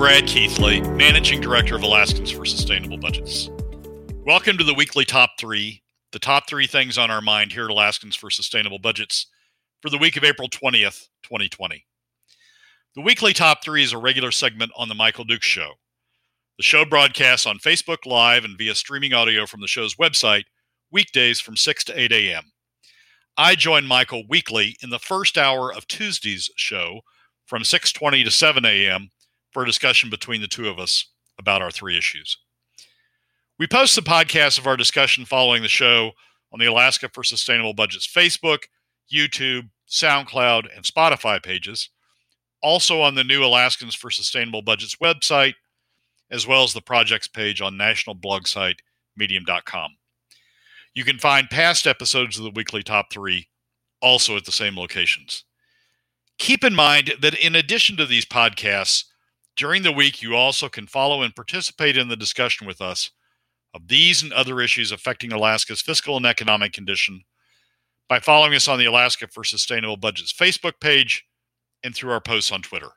Brad Keithley, Managing Director of Alaskans for Sustainable Budgets. Welcome to the Weekly Top 3, the top three things on our mind here at Alaskans for Sustainable Budgets for the week of April 20th, 2020. The Weekly Top 3 is a regular segment on The Michael Dukes Show. The show broadcasts on Facebook Live and via streaming audio from the show's website, weekdays from 6 to 8 a.m. I join Michael weekly in the first hour of Tuesday's show from 6:20 to 7 a.m. for a discussion between the two of us about our three issues. We post the podcast of our discussion following the show on the Alaska for Sustainable Budgets Facebook, YouTube, SoundCloud, and Spotify pages, also on the new Alaskans for Sustainable Budgets website, as well as the projects page on national blog site, medium.com. You can find past episodes of the Weekly Top 3 also at the same locations. Keep in mind that in addition to these podcasts, during the week you also can follow and participate in the discussion with us of these and other issues affecting Alaska's fiscal and economic condition by following us on the Alaska for Sustainable Budgets Facebook page and through our posts on Twitter.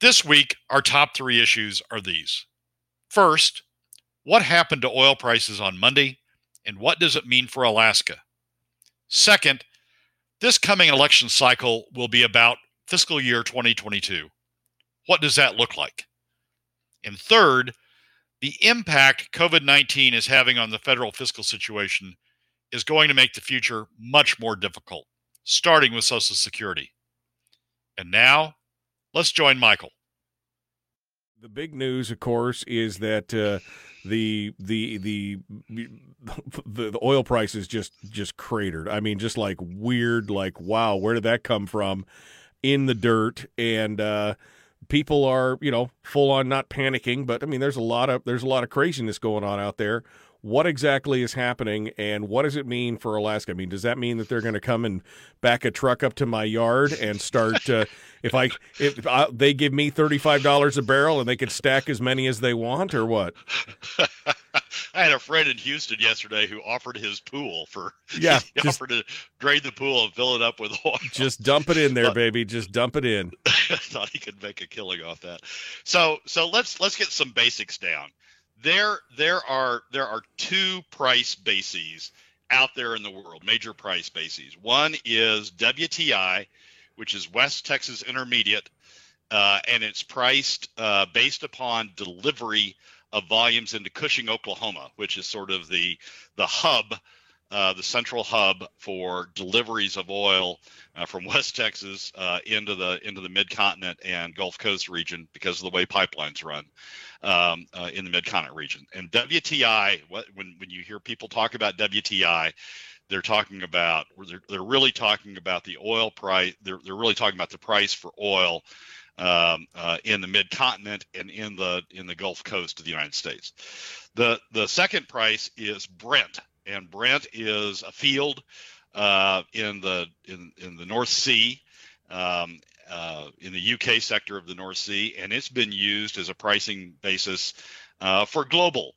This week, our top three issues are these. First, what happened to oil prices on Monday? And what does it mean for Alaska? Second, this coming election cycle will be about fiscal year 2022. What does that look like? And third, the impact COVID-19 is having on the federal fiscal situation is going to make the future much more difficult, starting with Social Security. And now, let's join Michael. The big news, of course, is that the oil price is just cratered. I mean, just like weird, like, wow, where did that come from? In the dirt. And people are, full on not panicking, but I mean, there's a lot of craziness going on out there. What exactly is happening, and what does it mean for Alaska? I mean, does that mean that they're going to come and back a truck up to my yard and start? If they give me $35 a barrel and they could stack as many as they want, or what? I had a friend in Houston yesterday who offered his pool offered to drain the pool and fill it up with oil. Just dump it in there, baby. Just dump it in. I thought he could make a killing off that. So let's get some basics down. There are two price bases out there in the world, major price bases. One is WTI, which is West Texas Intermediate, and it's priced based upon delivery of volumes into Cushing, Oklahoma, which is sort of the hub, the central hub for deliveries of oil from West Texas into the Mid-Continent and Gulf Coast region because of the way pipelines run. In the Mid-Continent region. And WTI, when you hear people talk about WTI, they're really talking about the oil price. They're really talking about the price for oil in the Mid-Continent and in the Gulf Coast of the United States. The second price is Brent, and Brent is a field in the North Sea. In the UK sector of the North Sea, and it's been used as a pricing basis for global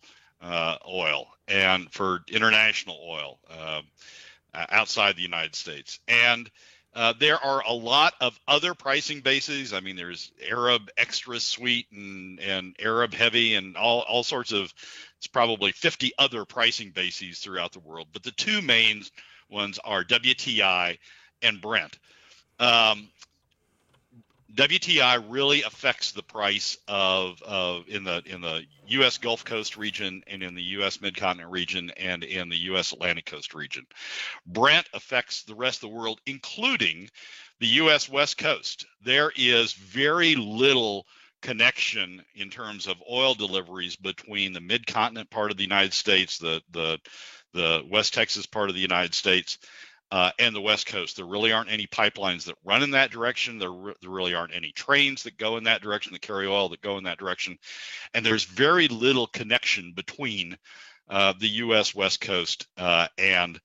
oil and for international oil outside the United States. And there are a lot of other pricing bases. I mean, there's Arab Extra Sweet and Arab Heavy and all sorts of, it's probably 50 other pricing bases throughout the world. But the two main ones are WTI and Brent. WTI really affects the price of in the U.S. Gulf Coast region and in the U.S. Mid-Continent region and in the U.S. Atlantic Coast region. Brent affects the rest of the world, including the U.S. West Coast. There is very little connection in terms of oil deliveries between the Mid-Continent part of the United States, the West Texas part of the United States, and the West Coast. There really aren't any pipelines that run in that direction. There really aren't any trains that go in that direction, that carry oil that go in that direction. And there's very little connection between the U.S. West Coast and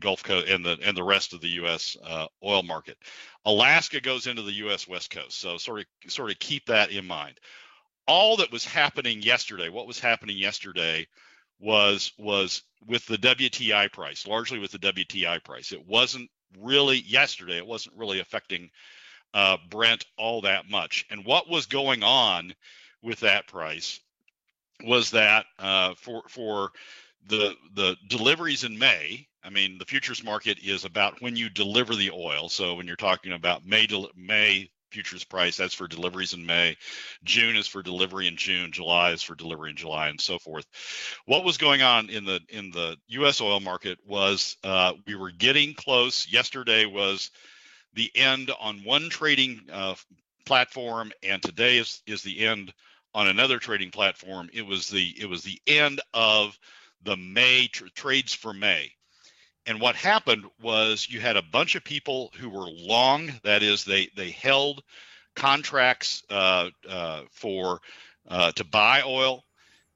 Gulf Coast and the rest of the U.S. Oil market. Alaska goes into the U.S. West Coast, so sort of keep that in mind. What was happening yesterday? was with the WTI price, largely with the WTI price. It wasn't really affecting Brent all that much. And what was going on with that price was that for the deliveries in May, I mean, the futures market is about when you deliver the oil. So when you're talking about May futures price, that's for deliveries in May. June is for delivery in June. July is for delivery in July, and so forth. What was going on in the U.S. oil market was we were getting close. Yesterday was the end on one trading platform, and today is the end on another trading platform. It was the end of the May trades for May. And what happened was you had a bunch of people who were long, that is, they held contracts to buy oil,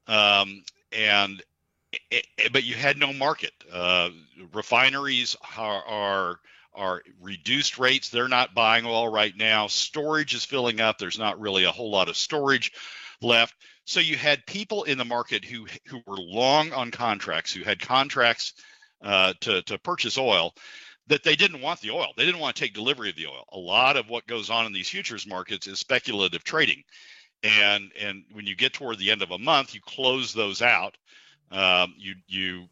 but you had no market. Refineries are reduced rates. They're not buying oil right now. Storage is filling up. There's not really a whole lot of storage left. So you had people in the market who were long on contracts, who had contracts to purchase oil, that they didn't want the oil. They didn't want to take delivery of the oil. A lot of what goes on in these futures markets is speculative trading. And when you get toward the end of a month, you close those out. You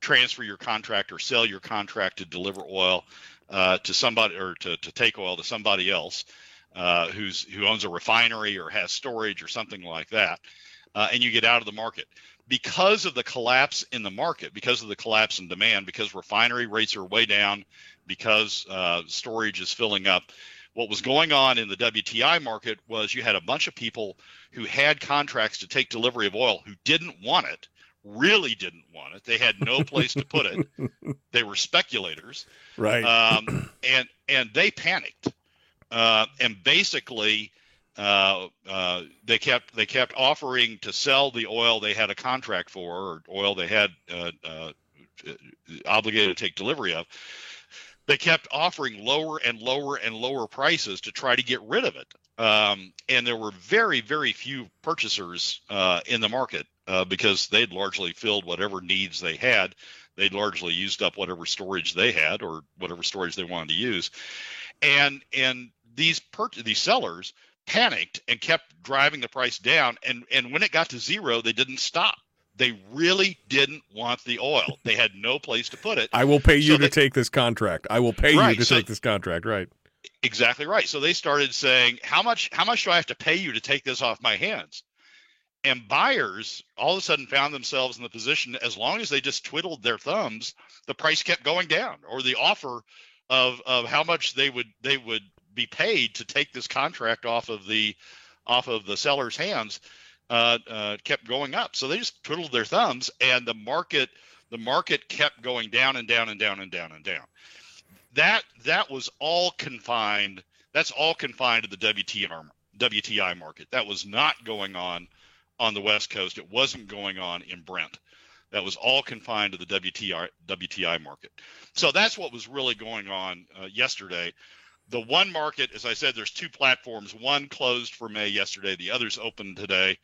transfer your contract or sell your contract to deliver oil to somebody, or to take oil to somebody else who owns a refinery or has storage or something like that. And you get out of the market. Because of the collapse in the market, because of the collapse in demand, because refinery rates are way down, because storage is filling up, what was going on in the WTI market was you had a bunch of people who had contracts to take delivery of oil who didn't want it, really didn't want it. They had no place to put it. They were speculators. Right. And they panicked. And basically... they kept offering to sell the oil they had a contract for, or oil they had obligated to take delivery of. They kept offering lower and lower and lower prices to try to get rid of it. And there were very, very few purchasers in the market because they'd largely filled whatever needs they had. They'd largely used up whatever storage they had, or whatever storage they wanted to use. And these sellers panicked and kept driving the price down, and when it got to zero, they didn't stop. They really didn't want the oil. They had no place to put it. I will pay you to take this contract. I will pay you to take this contract. Right. Exactly right. So they started saying, how much do I have to pay you to take this off my hands? And buyers all of a sudden found themselves in the position, as long as they just twiddled their thumbs, the price kept going down, or the offer of how much they would be paid to take this contract off of the seller's hands kept going up. So they just twiddled their thumbs, and the market kept going down and down and down and down and down. That was all confined. That's all confined to the WTI market. That was not going on the West Coast. It wasn't going on in Brent. That was all confined to the WTI market. So that's what was really going on yesterday. The one market, as I said, there's two platforms. One closed for May yesterday. The other's open today.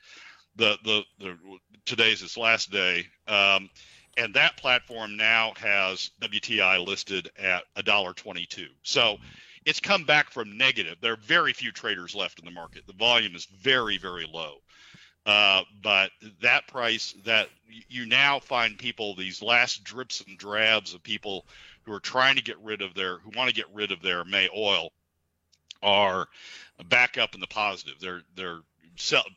Today's its last day, and that platform now has WTI listed at $1.22. So it's come back from negative. There are very few traders left in the market. The volume is very, very low. But that price, that you now find people, these last drips and drabs of people who are trying to get rid of who want to get rid of their May oil, are back up in the positive. Their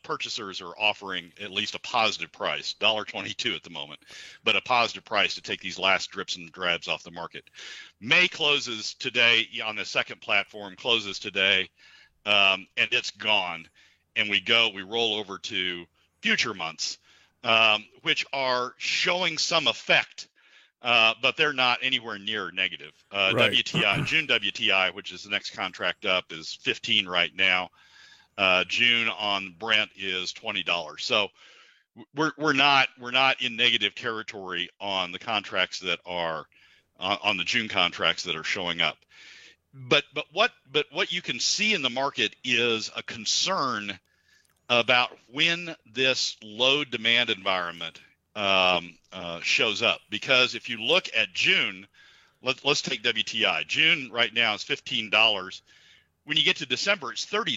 purchasers are offering at least a positive price, $1.22 at the moment, but a positive price to take these last drips and drabs off the market. May closes today on the second platform, closes today, and it's gone. And we roll over to future months, which are showing some effect, but they're not anywhere near negative. Right. WTI, June WTI, which is the next contract up, is 15 right now. June on Brent is $20. So we're not in negative territory on the contracts that are on the June contracts that are showing up. But what you can see in the market is a concern about when this low demand environment shows up. Because if you look at June, let's take WTI. June right now is $15. When you get to December, it's $30.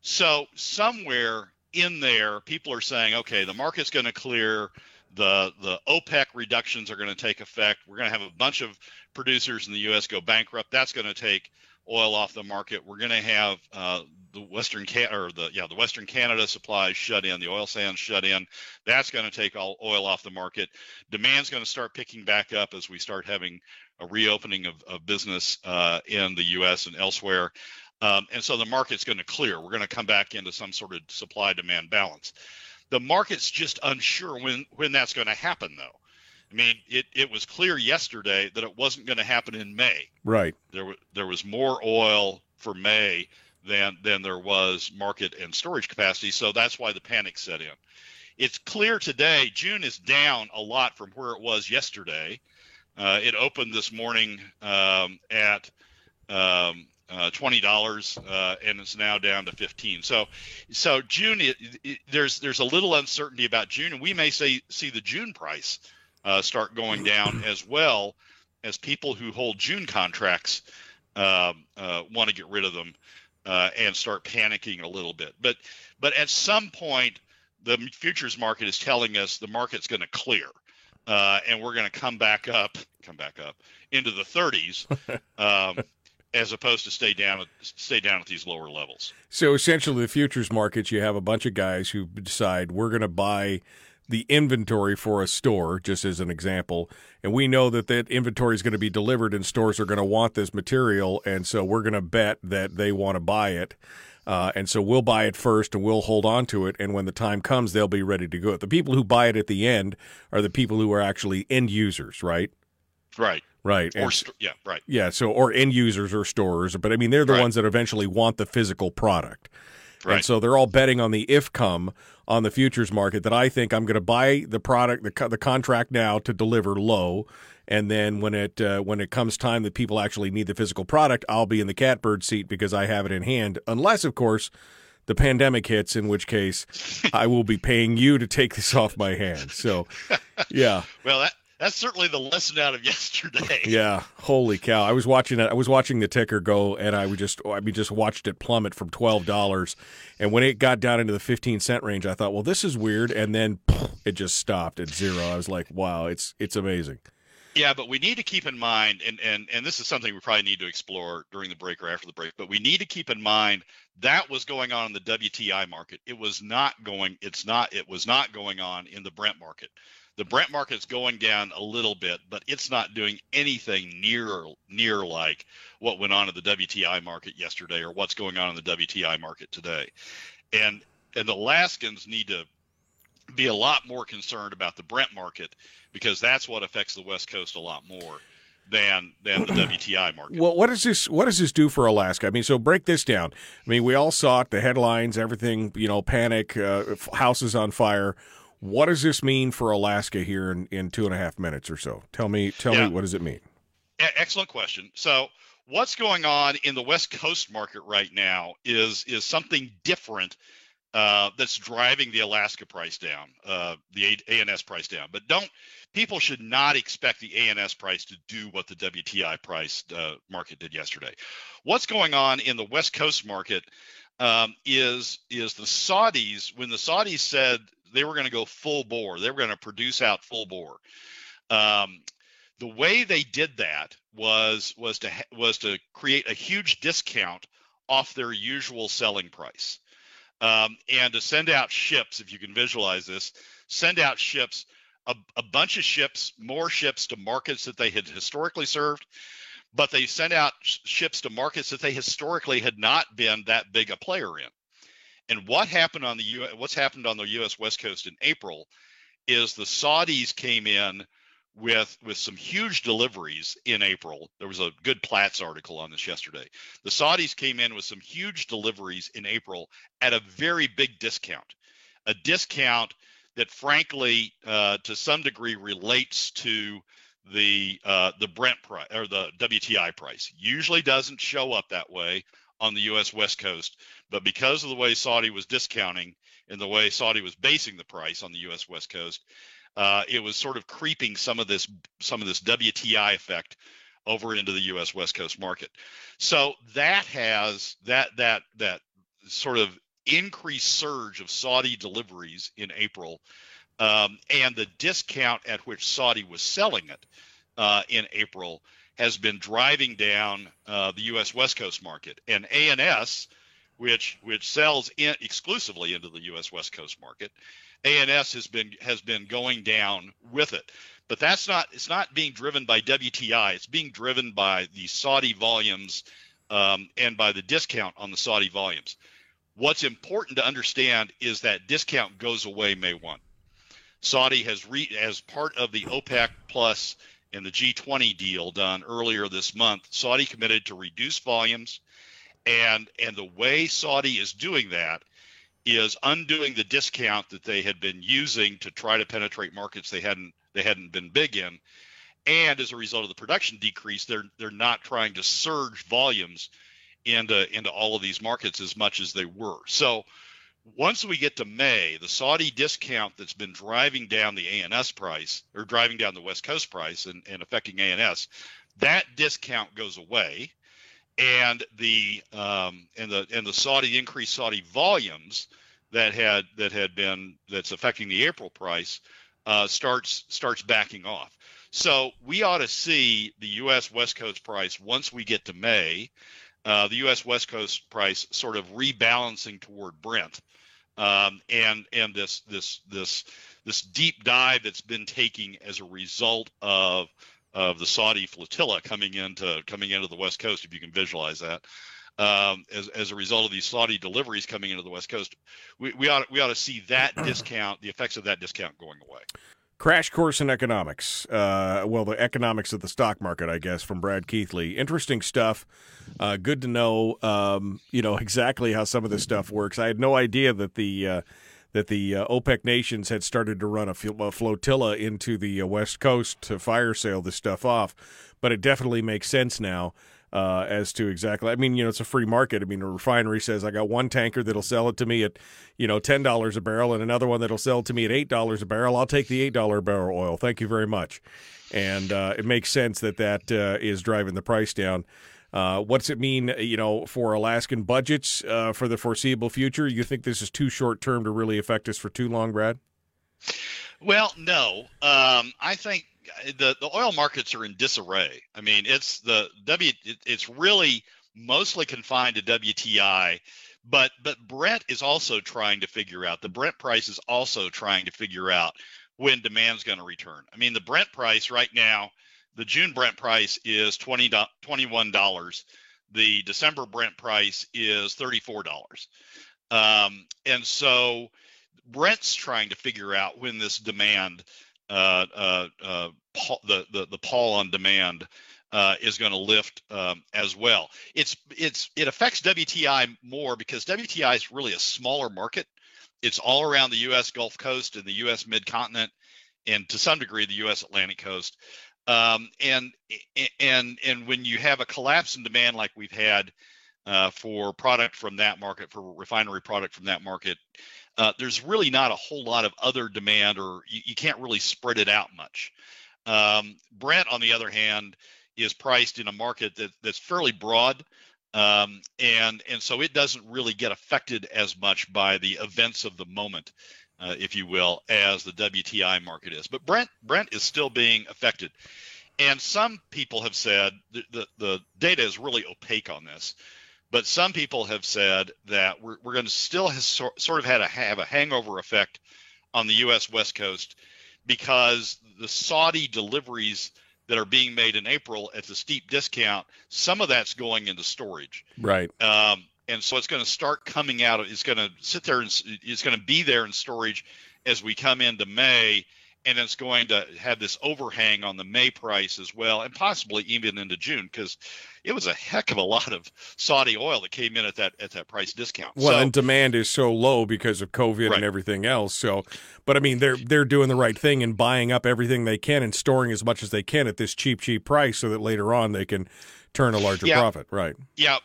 So somewhere in there, people are saying, okay, the market's going to clear. The OPEC reductions are going to take effect. We're going to have a bunch of producers in the U.S. go bankrupt. That's going to take oil off the market. We're going to have the Western Canada supplies shut in, the oil sands shut in. That's going to take all oil off the market. Demand's going to start picking back up as we start having a reopening of business in the U.S. and elsewhere. And so the market's going to clear. We're going to come back into some sort of supply-demand balance. The market's just unsure when that's going to happen, though. I mean, it was clear yesterday that it wasn't going to happen in May. Right. There was more oil for May than there was market and storage capacity, so that's why the panic set in. It's clear today, June is down a lot from where it was yesterday. It opened this morning at $20, and it's now down to 15. So June, there's a little uncertainty about June, and we may see the June price start going down, as well as people who hold June contracts want to get rid of them and start panicking a little bit. But at some point, the futures market is telling us the market's going to clear. And we're going to come back up into the 30s, as opposed to stay down at these lower levels. So essentially, the futures markets, you have a bunch of guys who decide we're going to buy the inventory for a store, just as an example, and we know that inventory is going to be delivered, and stores are going to want this material, and so we're going to bet that they want to buy it. And so we'll buy it first, and we'll hold on to it, and when the time comes, they'll be ready to go. The people who buy it at the end are the people who are actually end users, right? Right. Right. Or right. Yeah, so or end users or stores, but I mean, they're the ones that eventually want the physical product. Right. And so they're all betting on the if-come on the futures market that I think I'm going to buy the product, the contract now to deliver low, and then when it comes time that people actually need the physical product, I'll be in the catbird seat because I have it in hand, unless, of course, the pandemic hits, in which case I will be paying you to take this off my hands. So, yeah. Well, that's certainly the lesson out of yesterday. Yeah, holy cow! I was watching the ticker go, and I just watched it plummet from $12, and when it got down into the 15-cent range, I thought, well, this is weird, and then it just stopped at zero. I was like, wow, it's amazing. Yeah, but we need to keep in mind, and this is something we probably need to explore during the break or after the break. But we need to keep in mind that was going on in the WTI market. It was not going on in the Brent market. The Brent market's going down a little bit, but it's not doing anything near like what went on in the WTI market yesterday or what's going on in the WTI market today. And the Alaskans need to be a lot more concerned about the Brent market because that's what affects the West Coast a lot more than the WTI market. Well, what does this do for Alaska? I mean, so break this down. I mean, we all saw it, the headlines, everything, panic, houses on fire. What does this mean for Alaska here in 2.5 minutes or so? Tell me, what does it mean? Excellent question. So what's going on in the West Coast market right now is something different that's driving the Alaska price down, the ANS price down. But people should not expect the ANS price to do what the WTI price market did yesterday. What's going on in the West Coast market is the Saudis, when the Saudis said they were going to go full bore, they were going to produce out full bore. The way they did that was to create a huge discount off their usual selling price, and to send out ships. If you can visualize this, send out ships, a bunch of ships, more ships to markets that they had historically served. But they sent out ships to markets that they historically had not been that big a player in. And what happened on what's happened on the U.S. West Coast in April is the Saudis came in with some huge deliveries in April. There was a good Platts article on this yesterday. The Saudis came in with some huge deliveries in April at a very big discount, a discount that, frankly, to some degree relates to the Brent price or the WTI price. Usually doesn't show up that way on the U.S. West Coast, but because of the way Saudi was discounting and the way Saudi was basing the price on the U.S. West Coast, it was sort of creeping some of this WTI effect over into the U.S. West Coast market. So that has that sort of increased surge of Saudi deliveries in April, and the discount at which Saudi was selling it in April has been driving down the U.S. West Coast market. And ANS, which sells exclusively into the U.S. West Coast market, ANS has been going down with it. But it's not being driven by WTI. It's being driven by the Saudi volumes and by the discount on the Saudi volumes. What's important to understand is that discount goes away May 1. Saudi as part of the OPEC Plus and the G20 deal done earlier this month, Saudi committed to reduce volumes, and the way Saudi is doing that is undoing the discount that they had been using to try to penetrate markets they hadn't been big in, and as a result of the production decrease, they're not trying to surge volumes into all of these markets as much as they were. So once we get to May, the Saudi discount that's been driving down the ANS price, or driving down the West Coast price and affecting ANS, that discount goes away, and the Saudi increased Saudi volumes that's affecting the April price starts backing off. So we ought to see the U.S. West Coast price once we get to May, the U.S. West Coast price sort of rebalancing toward Brent, and this deep dive that's been taking as a result of the Saudi flotilla coming into the West Coast, if you can visualize that, as a result of these Saudi deliveries coming into the West Coast, we ought to see that discount, the effects of that discount, going away. Crash Course in Economics. The economics of the stock market, I guess, from Brad Keithley. Interesting stuff. Good to know, exactly how some of this stuff works. I had no idea that the OPEC nations had started to run a flotilla into the West Coast to fire sale this stuff off, but it definitely makes sense now. As to exactly, it's a free market. A refinery says, I got one tanker that'll sell it to me at, $10 a barrel, and another one that'll sell it to me at $8 a barrel. I'll take the $8 barrel oil. Thank you very much. And it makes sense that is driving the price down. What's it mean, for Alaskan budgets for the foreseeable future? You think this is too short term to really affect us for too long, Brad? Well, no. I think the oil markets are in disarray. It's really mostly confined to WTI, but Brent is also trying to figure out, the Brent price is also trying to figure out when demand's going to return. The Brent price right now, the June Brent price is $21. The December Brent price is $34. And so Brent's trying to figure out when this demand the pall on demand is going to lift as well. It affects WTI more because WTI is really a smaller market. It's all around the U.S. Gulf Coast and the U.S. Mid-Continent, and to some degree the U.S. Atlantic Coast. And when you have a collapse in demand like we've had for product from that market, for refinery product from that market, there's really not a whole lot of other demand, or you can't really spread it out much. Brent, on the other hand, is priced in a market that's fairly broad, and so it doesn't really get affected as much by the events of the moment, if you will, as the WTI market is. But Brent is still being affected. And some people have said, the data is really opaque on this, but some people have said that we're going to still have a hangover effect on the U.S. West Coast because the Saudi deliveries that are being made in April at the steep discount, some of that's going into storage. Right. And so it's going to start coming out. It's going to sit there, and it's going to be there in storage as we come into May, and it's going to have this overhang on the May price as well, and possibly even into June, because it was a heck of a lot of Saudi oil that came in at that price discount. Well, and demand is so low because of COVID, right, and everything else. So, but they're doing the right thing and buying up everything they can and storing as much as they can at this cheap price, so that later on they can turn a larger profit. Right? Yeah.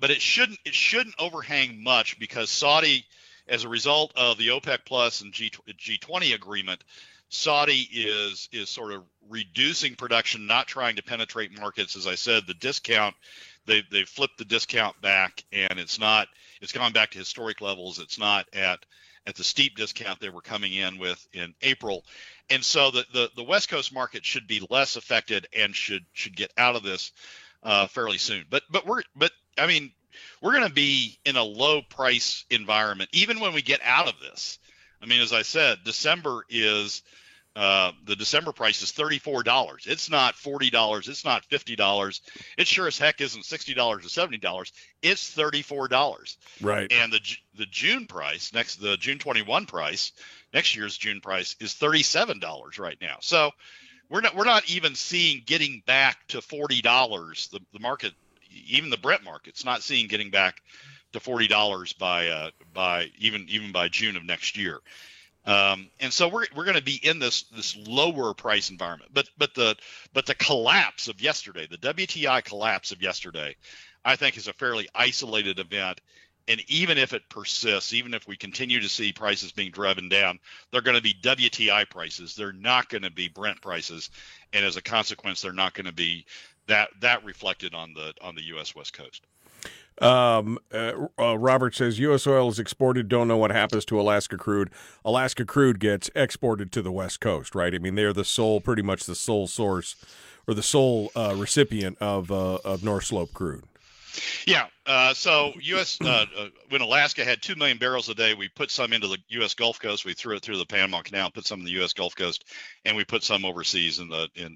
But it shouldn't overhang much because Saudi, as a result of the OPEC Plus and G20 agreement, Saudi is sort of reducing production, not trying to penetrate markets. As I said, the discount, they flipped the discount back, and it's gone back to historic levels. It's not at the steep discount they were coming in with in April. And so the West Coast market should be less affected and should get out of this fairly soon. But we're going to be in a low price environment even when we get out of this. I mean, as I said, December is the December price is $34. It's not $40. It's not $50. It sure as heck isn't $60 or $70. It's $34. Right. And the June price, the June 21 price, next year's June price is $37 right now. So we're not even seeing getting back to $40. The market, even the Brent market's not seeing getting back to $40 by June of next year. And so we're going to be in this lower price environment. But the collapse of yesterday, the WTI collapse of yesterday, I think is a fairly isolated event. And even if it persists, even if we continue to see prices being driven down, they're going to be WTI prices. They're not going to be Brent prices. And as a consequence, they're not going to be that reflected on the U.S. West Coast. Robert says U.S. oil is exported. Don't know what happens to Alaska crude. Alaska crude gets exported to the West Coast, right? I mean, they're pretty much the sole source or the sole recipient of North Slope crude. Yeah. So U.S. When Alaska had 2 million barrels a day, we put some into the U.S. Gulf Coast. We threw it through the Panama Canal, put some in the U.S. Gulf Coast, and we put some overseas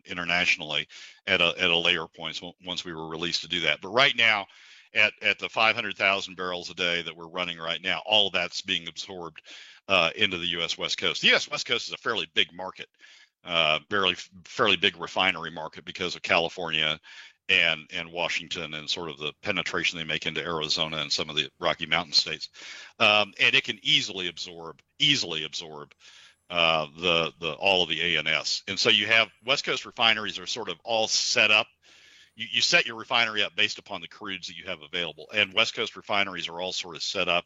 internationally at a layer points once we were released to do that. But right now, at the 500,000 barrels a day that we're running right now, all of that's being absorbed into the U.S. West Coast. The U.S. West Coast is a fairly big market, fairly big refinery market because of California and Washington and sort of the penetration they make into Arizona and some of the Rocky Mountain states. And it can easily absorb the all of the ANS. And so you have West Coast refineries are sort of all set up. You set your refinery up based upon the crudes that you have available. And West Coast refineries are all sort of set up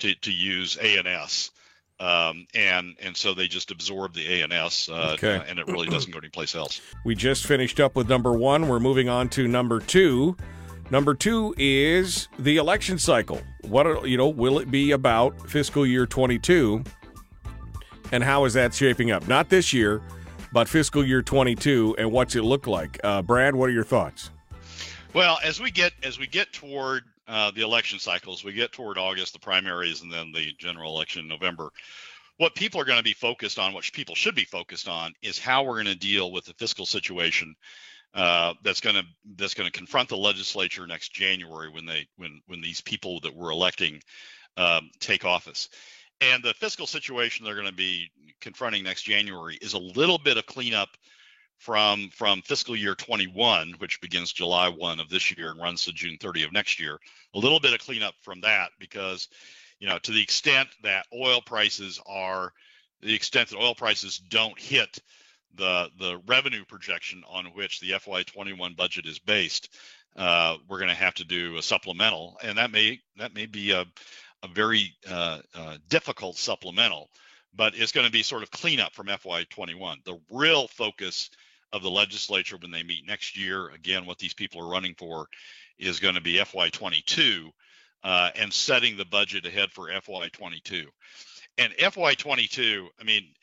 to use ANS. And so they just absorb the ANS, okay. And it really doesn't go anyplace else. We just finished up with number one. We're moving on to number two. Number two is the election cycle. Will it be about fiscal year 22? And how is that shaping up? Not this year, but fiscal year 22, and what's it look like? Brad, what are your thoughts? Well, as we get toward the election cycles, we get toward August, the primaries, and then the general election in November. What people are going to be focused on, what people should be focused on, is how we're going to deal with the fiscal situation that's going to confront the legislature next January when these people that we're electing take office. And the fiscal situation they're going to be confronting next January is a little bit of cleanup from fiscal year 21, which begins July 1 of this year and runs to June 30 of next year. A little bit of cleanup from that because, to the extent that oil prices don't hit the revenue projection on which the FY21 budget is based, we're going to have to do a supplemental, and that may be a very difficult supplemental, but it's going to be sort of cleanup from FY21. The real focus of the legislature when they meet next year, again, what these people are running for, is going to be FY22 and setting the budget ahead for FY22. And FY22, I mean,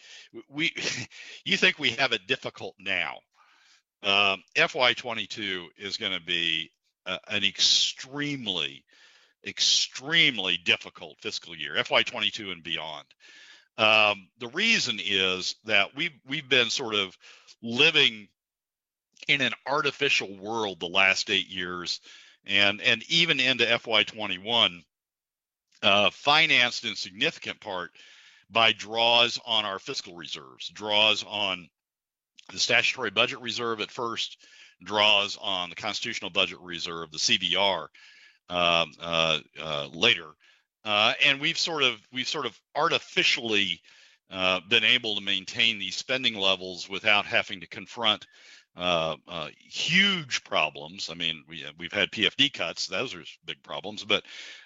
you think we have it difficult now. FY22 is going to be an extremely difficult fiscal year, FY22 and beyond. The reason is that we've been sort of living in an artificial world the last 8 years, and even into FY21, financed in significant part by draws on our fiscal reserves, draws on the statutory budget reserve at first, draws on the constitutional budget reserve, the CBR, later. And we've sort of artificially been able to maintain these spending levels without having to confront huge problems. I mean, we've had PFD cuts; those are big problems,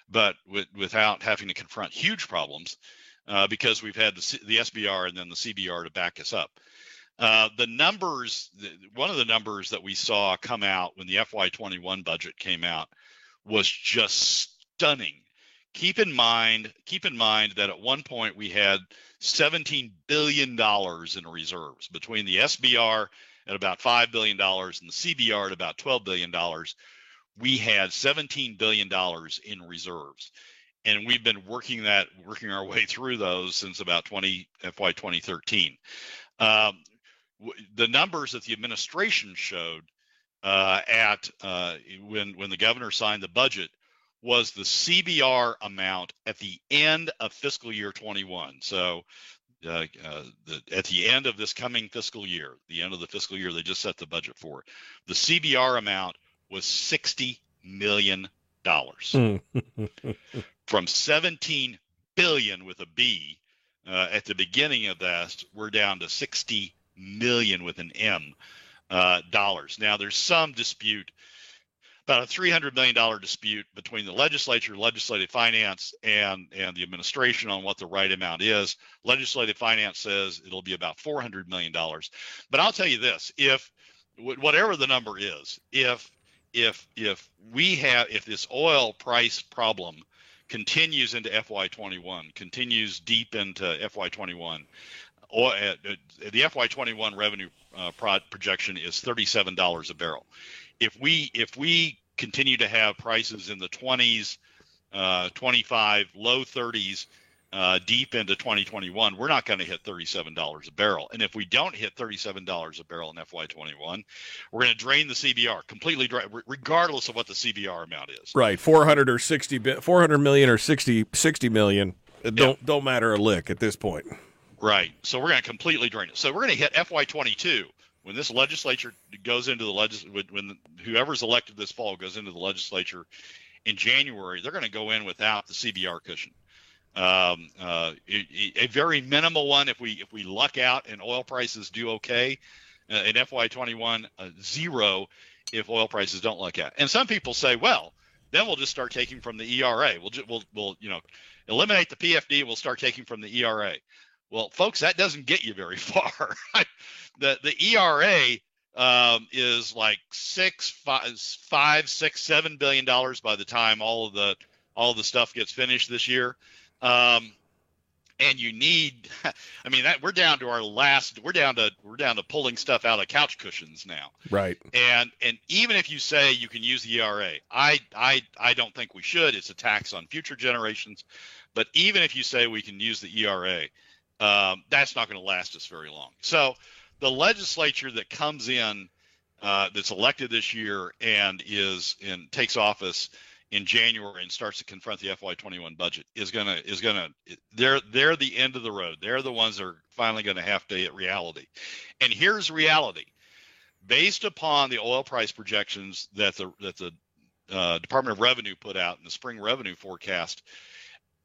but without having to confront huge problems. because we've had the SBR and then the CBR to back us up. The numbers, one of the numbers that we saw come out when the FY21 budget came out was just stunning. Keep in mind that at one point we had $17 billion in reserves between the SBR at about $5 billion and the CBR at about $12 billion. We had $17 billion in reserves, and we've been working our way through those since about FY 2013. The numbers that the administration showed when the governor signed the budget was the CBR amount at the end of fiscal year 21. So at the end of this coming fiscal year, the end of the fiscal year they just set the budget for, the CBR amount was $60 million from 17 billion with a B at the beginning of that. We're down to 60 million with an M dollars. Now there's some dispute, about a $300 million dispute between the legislature, legislative finance, and the administration on what the right amount is. Legislative finance says it'll be about $400 million. But I'll tell you this, if whatever the number is, if this oil price problem continues into FY21, continues deep into FY21, or the FY21 revenue projection is $37 a barrel. If we continue to have prices in the 20s, 25, low 30s, deep into 2021, we're not going to hit $37 a barrel. And if we don't hit $37 a barrel in FY21, we're going to drain the CBR completely, regardless of what the CBR amount is. Right, 400 million or 60 million. It don't matter a lick at this point. Right. So we're going to completely drain it. So we're going to hit FY22 when this legislature goes into the when whoever's elected this fall goes into the legislature in January. They're going to go in without the CBR cushion. A very minimal one if we luck out and oil prices do okay in FY21, zero if oil prices don't luck out. And some people say, well, then we'll just start taking from the ERA. We'll eliminate the PFD. We'll start taking from the ERA. Well, folks, that doesn't get you very far. The ERA is like $7 billion by the time all the stuff gets finished this year. And you need, we're down to we're down to pulling stuff out of couch cushions now. Right. And even if you say you can use the ERA, I don't think we should. It's a tax on future generations. But even if you say we can use the ERA, that's not going to last us very long. So the legislature that comes in, that's elected this year and takes office in January and starts to confront the FY21 budget they're the end of the road. They're the ones that are finally going to have to hit reality. And here's reality. Based upon the oil price projections that the Department of Revenue put out in the spring revenue forecast,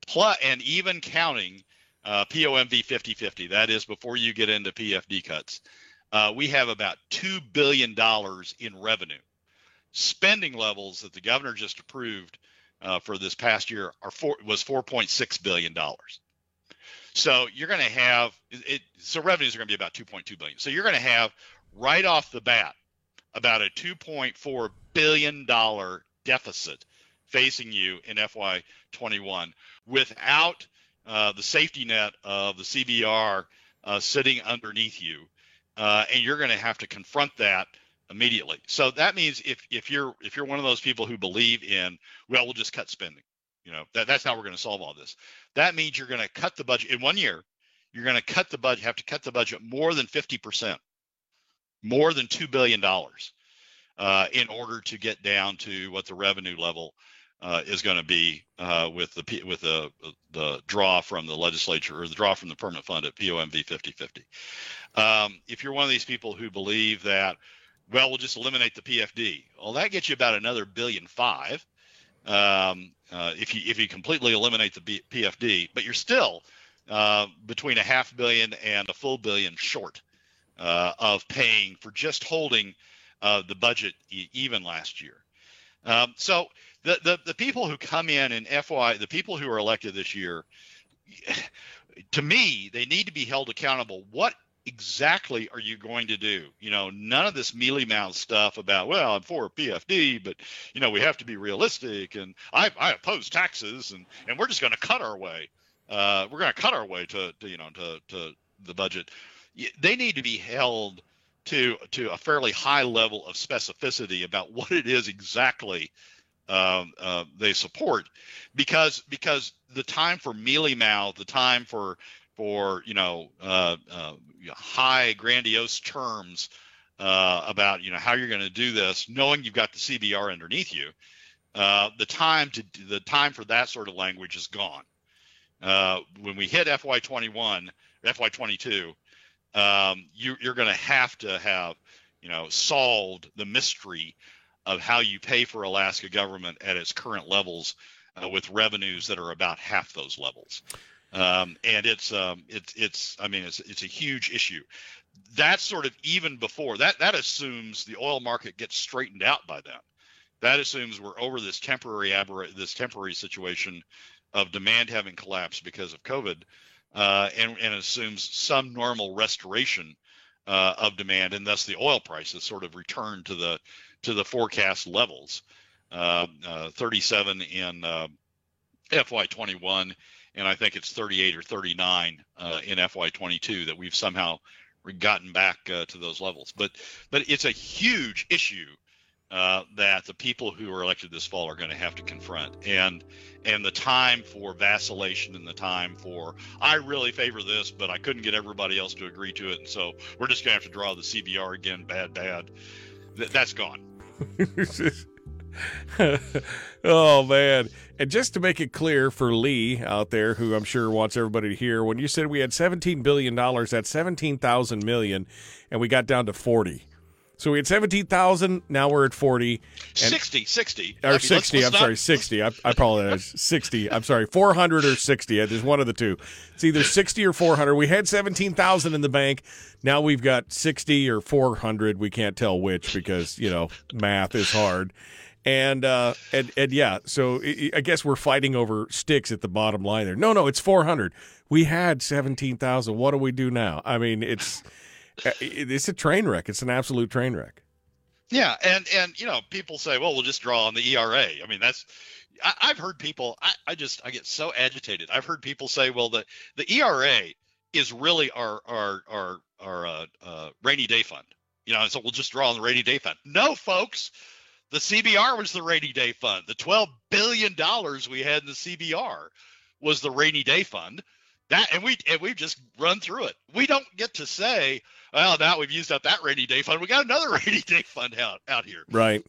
plus and even counting POMV 50/50, that is before you get into PFD cuts, we have about $2 billion in revenue. Spending levels that the governor just approved for this past year was $4.6 billion. So you're going to have it. So revenues are going to be about $2.2 billion. So you're going to have right off the bat about a $2.4 billion deficit facing you in FY21 without the safety net of the CBR sitting underneath you, and you're going to have to confront that immediately. So that means if you're one of those people who believe in, well, we'll just cut spending, that's how we're going to solve all this. That means you're going to cut the budget in 1 year. You're going to cut the budget, have to cut the budget more than 50%, more than $2 billion in order to get down to what the revenue level is going to be with the draw from the legislature or the draw from the permanent fund at POMV 50/50. If you're one of these people who believe that, well, we'll just eliminate the PFD. Well, that gets you about another $1.5 billion if you completely eliminate the PFD, but you're still between $0.5 billion and $1 billion short of paying for just holding the budget even last year. So the people who come in FY, the people who are elected this year, to me, they need to be held accountable. What exactly are you going to do? You know, none of this mealy-mouthed stuff about, well, I'm for PFD, but, you know, we have to be realistic, and I oppose taxes, and we're just going to cut our way. We're going to cut our way to the budget. They need to be held to a fairly high level of specificity about what it is exactly they support, because the time for mealy mouth, the time for high grandiose terms about how you're going to do this, knowing you've got the CBR underneath you, the time for that sort of language is gone. When we hit FY21, FY22, you're going to have solved the mystery of how you pay for Alaska government at its current levels, with revenues that are about half those levels, and it's a huge issue. That's sort of even before that. That assumes the oil market gets straightened out by then. That assumes we're over this temporary situation of demand having collapsed because of COVID, and assumes some normal restoration of demand, and thus the oil price has sort of returned to the forecast levels, 37 in FY21, and I think it's 38 or 39 in FY22 that we've somehow gotten back to those levels. But it's a huge issue that the people who are elected this fall are going to have to confront, and the time for vacillation and the time for I really favor this, but I couldn't get everybody else to agree to it, and so we're just going to have to draw the CBR again, bad. That's gone. Oh, man. And just to make it clear for Lee out there, who I'm sure wants everybody to hear, when you said we had $17 billion, that's 17,000 million, and we got down to 40. So we had 17,000, now we're at 40. 60. Or 60, I'm sorry, 60. I apologize. 60, I'm sorry, 400 or 60. There's one of the two. It's either 60 or 400. We had 17,000 in the bank. Now we've got 60 or 400. We can't tell which because, math is hard. And yeah, so I guess we're fighting over sticks at the bottom line there. No, it's 400. We had 17,000. What do we do now? I mean, it's a train wreck. It's an absolute train wreck. Yeah, and people say, well, we'll just draw on the ERA. I mean, I've heard people. I get so agitated. I've heard people say, well, the ERA is really our rainy day fund. So we'll just draw on the rainy day fund. No, folks, the CBR was the rainy day fund. The $12 billion we had in the CBR was the rainy day fund. That and we've just run through it. We don't get to say, well, now we've used up that rainy day fund. We got another rainy day fund out here. Right.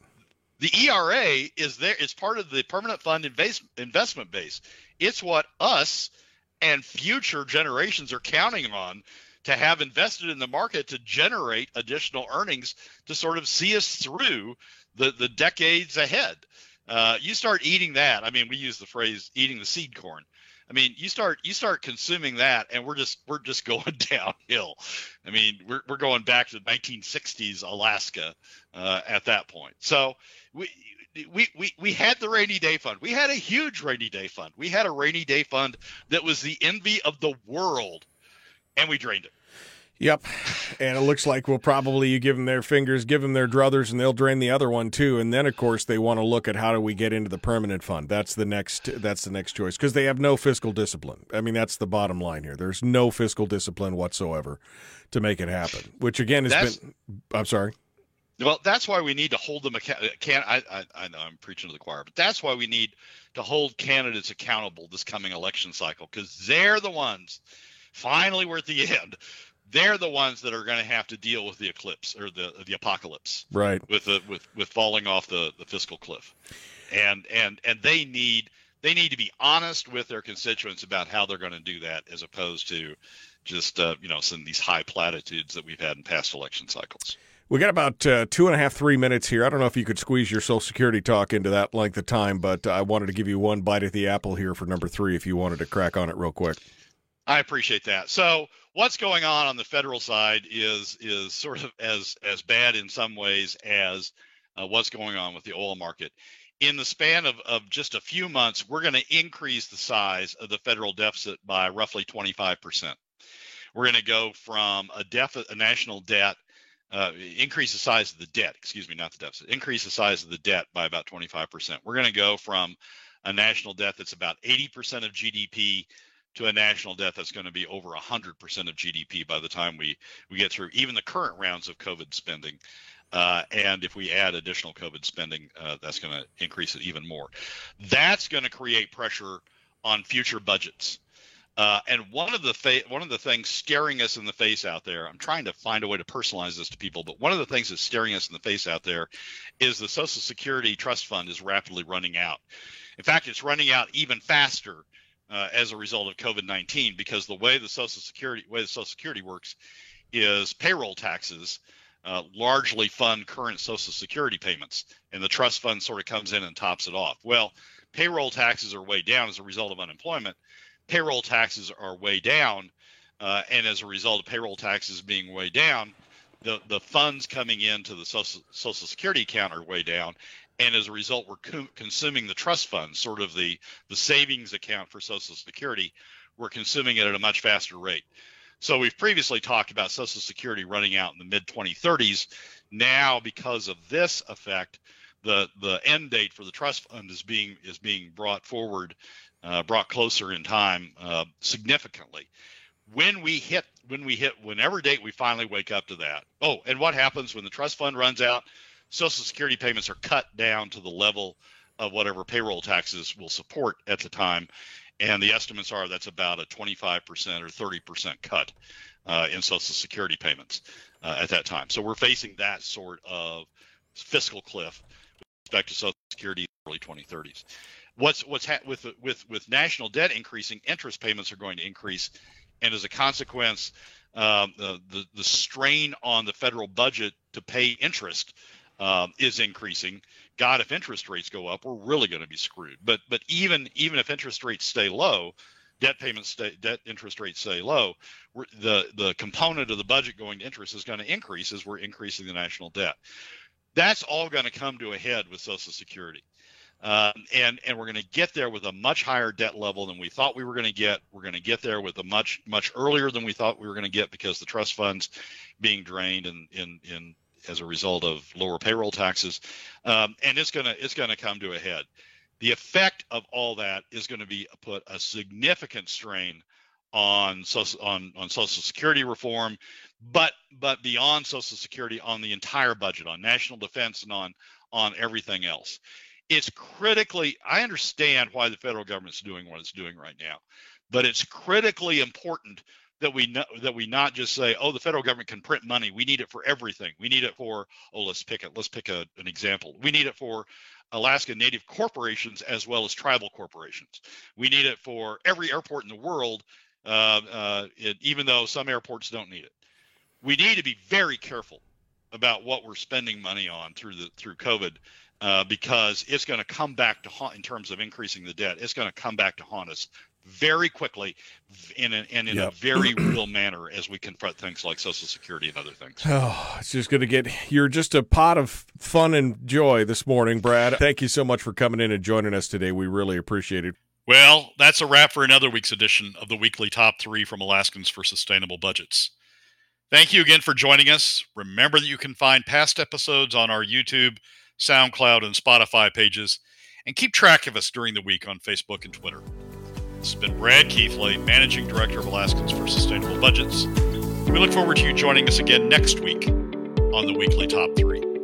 The ERA is there. It's part of the permanent fund investment base. It's what us and future generations are counting on to have invested in the market to generate additional earnings to sort of see us through the decades ahead. You start eating that. I mean, we use the phrase "eating the seed corn." I mean, you start consuming that, and we're just going downhill. I mean, we're going back to 1960s Alaska at that point. So we had the rainy day fund. We had a huge rainy day fund. We had a rainy day fund that was the envy of the world, and we drained it. Yep, and it looks like we'll probably you give them their fingers, give them their druthers, and they'll drain the other one too. And then, of course, they want to look at how do we get into the permanent fund. That's the next choice because they have no fiscal discipline. I mean, that's the bottom line here. There's no fiscal discipline whatsoever to make it happen. Which again has been. I'm sorry. Well, that's why we need to hold them. I know I'm preaching to the choir, but that's why we need to hold candidates accountable this coming election cycle because they're the ones. Finally, we're at the end. They're the ones that are going to have to deal with the eclipse or the apocalypse, right? With falling off the fiscal cliff, and they need to be honest with their constituents about how they're going to do that, as opposed to just some of these high platitudes that we've had in past election cycles. We got about 2.5-3 minutes here. I don't know if you could squeeze your Social Security talk into that length of time, but I wanted to give you one bite at the apple here for number three. If you wanted to crack on it real quick. I appreciate that. So what's going on the federal side is sort of as bad in some ways as what's going on with the oil market. in the span of just a few months, we're going to increase the size of the federal deficit by roughly 25%. We're going to go from a national debt, increase the size of the debt, excuse me, not the deficit, increase the size of the debt by about 25%. We're going to go from a national debt that's about 80% of GDP to a national debt that's going to be over 100% of GDP by the time we get through even the current rounds of COVID spending. And if we add additional COVID spending, that's going to increase it even more. That's going to create pressure on future budgets. And one of the things staring us in the face out there, I'm trying to find a way to personalize this to people, but one of the things that's staring us in the face out there is the Social Security trust fund is rapidly running out. In fact, it's running out even faster as a result of COVID-19, because the way the Social Security works is payroll taxes largely fund current Social Security payments, and the trust fund sort of comes in and tops it off. Well, payroll taxes are way down as a result of unemployment. Payroll taxes are way down, and as a result of payroll taxes being way down, the funds coming into the Social Security account are way down, and as a result, we're consuming the trust fund, sort of the savings account for Social Security. We're consuming it at a much faster rate. So we've previously talked about Social Security running out in the mid-2030s. Now, because of this effect, the end date for the trust fund is being brought forward, brought closer in time significantly. When we hit whenever date we finally wake up to that. Oh, and what happens when the trust fund runs out? Social Security payments are cut down to the level of whatever payroll taxes will support at the time. And the estimates are that's about a 25% or 30% cut in Social Security payments at that time. So we're facing that sort of fiscal cliff with respect to Social Security in the early 2030s. With national debt increasing, interest payments are going to increase, and as a consequence, the strain on the federal budget to pay interest is increasing. God, if interest rates go up, we're really going to be screwed. But even if interest rates stay low, debt interest rates stay low, the component of the budget going to interest is going to increase as we're increasing the national debt. That's all going to come to a head with Social Security, and we're going to get there with a much higher debt level than we thought we were going to get. We're going to get there with a much earlier than we thought we were going to get, because the trust funds being drained and as a result of lower payroll taxes, and it's gonna come to a head. The effect of all that is going to be put a significant strain on Social Security reform, but beyond Social Security, on the entire budget, on national defense, and on everything else. It's critically. I understand why the federal government's doing what it's doing right now, but it's critically important that we not just say, oh, the federal government can print money. We need it for everything. We need it for, let's pick an example. We need it for Alaska Native corporations as well as tribal corporations. We need it for every airport in the world, even though some airports don't need it. We need to be very careful about what we're spending money on through COVID, because it's going to come back to haunt, in terms of increasing the debt. It's going to come back to haunt us very quickly in a very real manner as we confront things like Social Security and other things. Oh, it's just going to get – you're just a pot of fun and joy this morning, Brad. Thank you so much for coming in and joining us today. We really appreciate it. Well, that's a wrap for another week's edition of the Weekly Top 3 from Alaskans for Sustainable Budgets. Thank you again for joining us. Remember that you can find past episodes on our YouTube, SoundCloud, and Spotify pages, and keep track of us during the week on Facebook and Twitter. This has been Brad Keithley, Managing Director of Alaskans for Sustainable Budgets. We look forward to you joining us again next week on the Weekly Top 3.